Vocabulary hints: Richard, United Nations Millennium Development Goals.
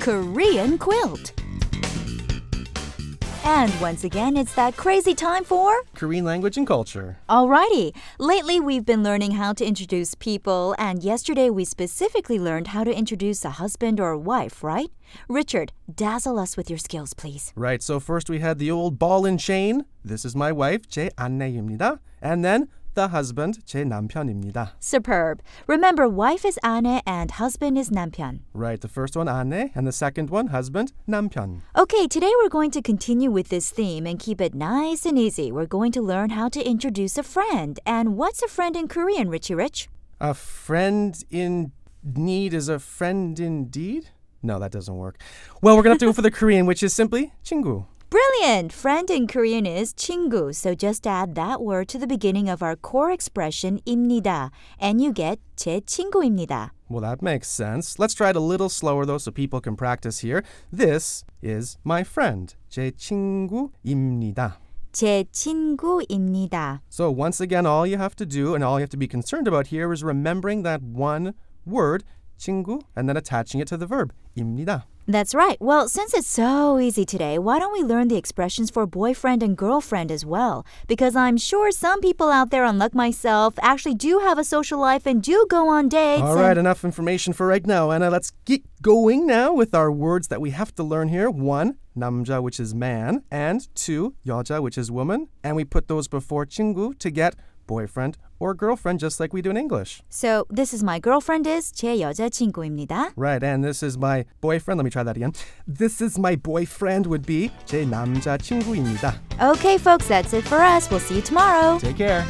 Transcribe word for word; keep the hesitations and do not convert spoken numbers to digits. Korean quilt. And once again, it's that crazy time for Korean language and culture. Alrighty. Lately, we've been learning how to introduce people, and yesterday we specifically learned how to introduce a husband or a wife, right? Richard, dazzle us with your skills, please. Right, so first we had the old ball and chain. This is my wife, 제 아내입니다. And then the husband, 제 남편입니다. Superb. Remember, wife is 아내 and husband is 남편. Right, the first one, 아내, and the second one, husband, 남편. Okay, today we're going to continue with this theme and keep it nice and easy. We're going to learn how to introduce a friend. And what's a friend in Korean, Richie Rich? A friend in need is a friend indeed? No, that doesn't work. Well, we're going to have to go for the Korean, which is simply 친구. Brilliant! Friend in Korean is 친구, so just add that word to the beginning of our core expression, 입니다, and you get 제 친구입니다. Well, that makes sense. Let's try it a little slower, though, so people can practice here. This is my friend, 제 친구입니다. 제 친구입니다. So once again, all you have to do and all you have to be concerned about here is remembering that one word, 친구, and then attaching it to the verb, 입니다. That's right. Well, since it's so easy today, why don't we learn the expressions for boyfriend and girlfriend as well? Because I'm sure some people out there, unlike myself, actually do have a social life and do go on dates. All right, and... enough information for right now, Anna. Let's get going now with our words that we have to learn here. One, 남자, which is man, and two, 여자, which is woman. And we put those before 친구 to get boyfriend or girlfriend, just like we do in English. So, this is my girlfriend is 제 여자친구입니다. Right, and this is my boyfriend. Let me try that again. This is my boyfriend would be 제 남자친구입니다. Okay, folks, that's it for us. We'll see you tomorrow. Take care.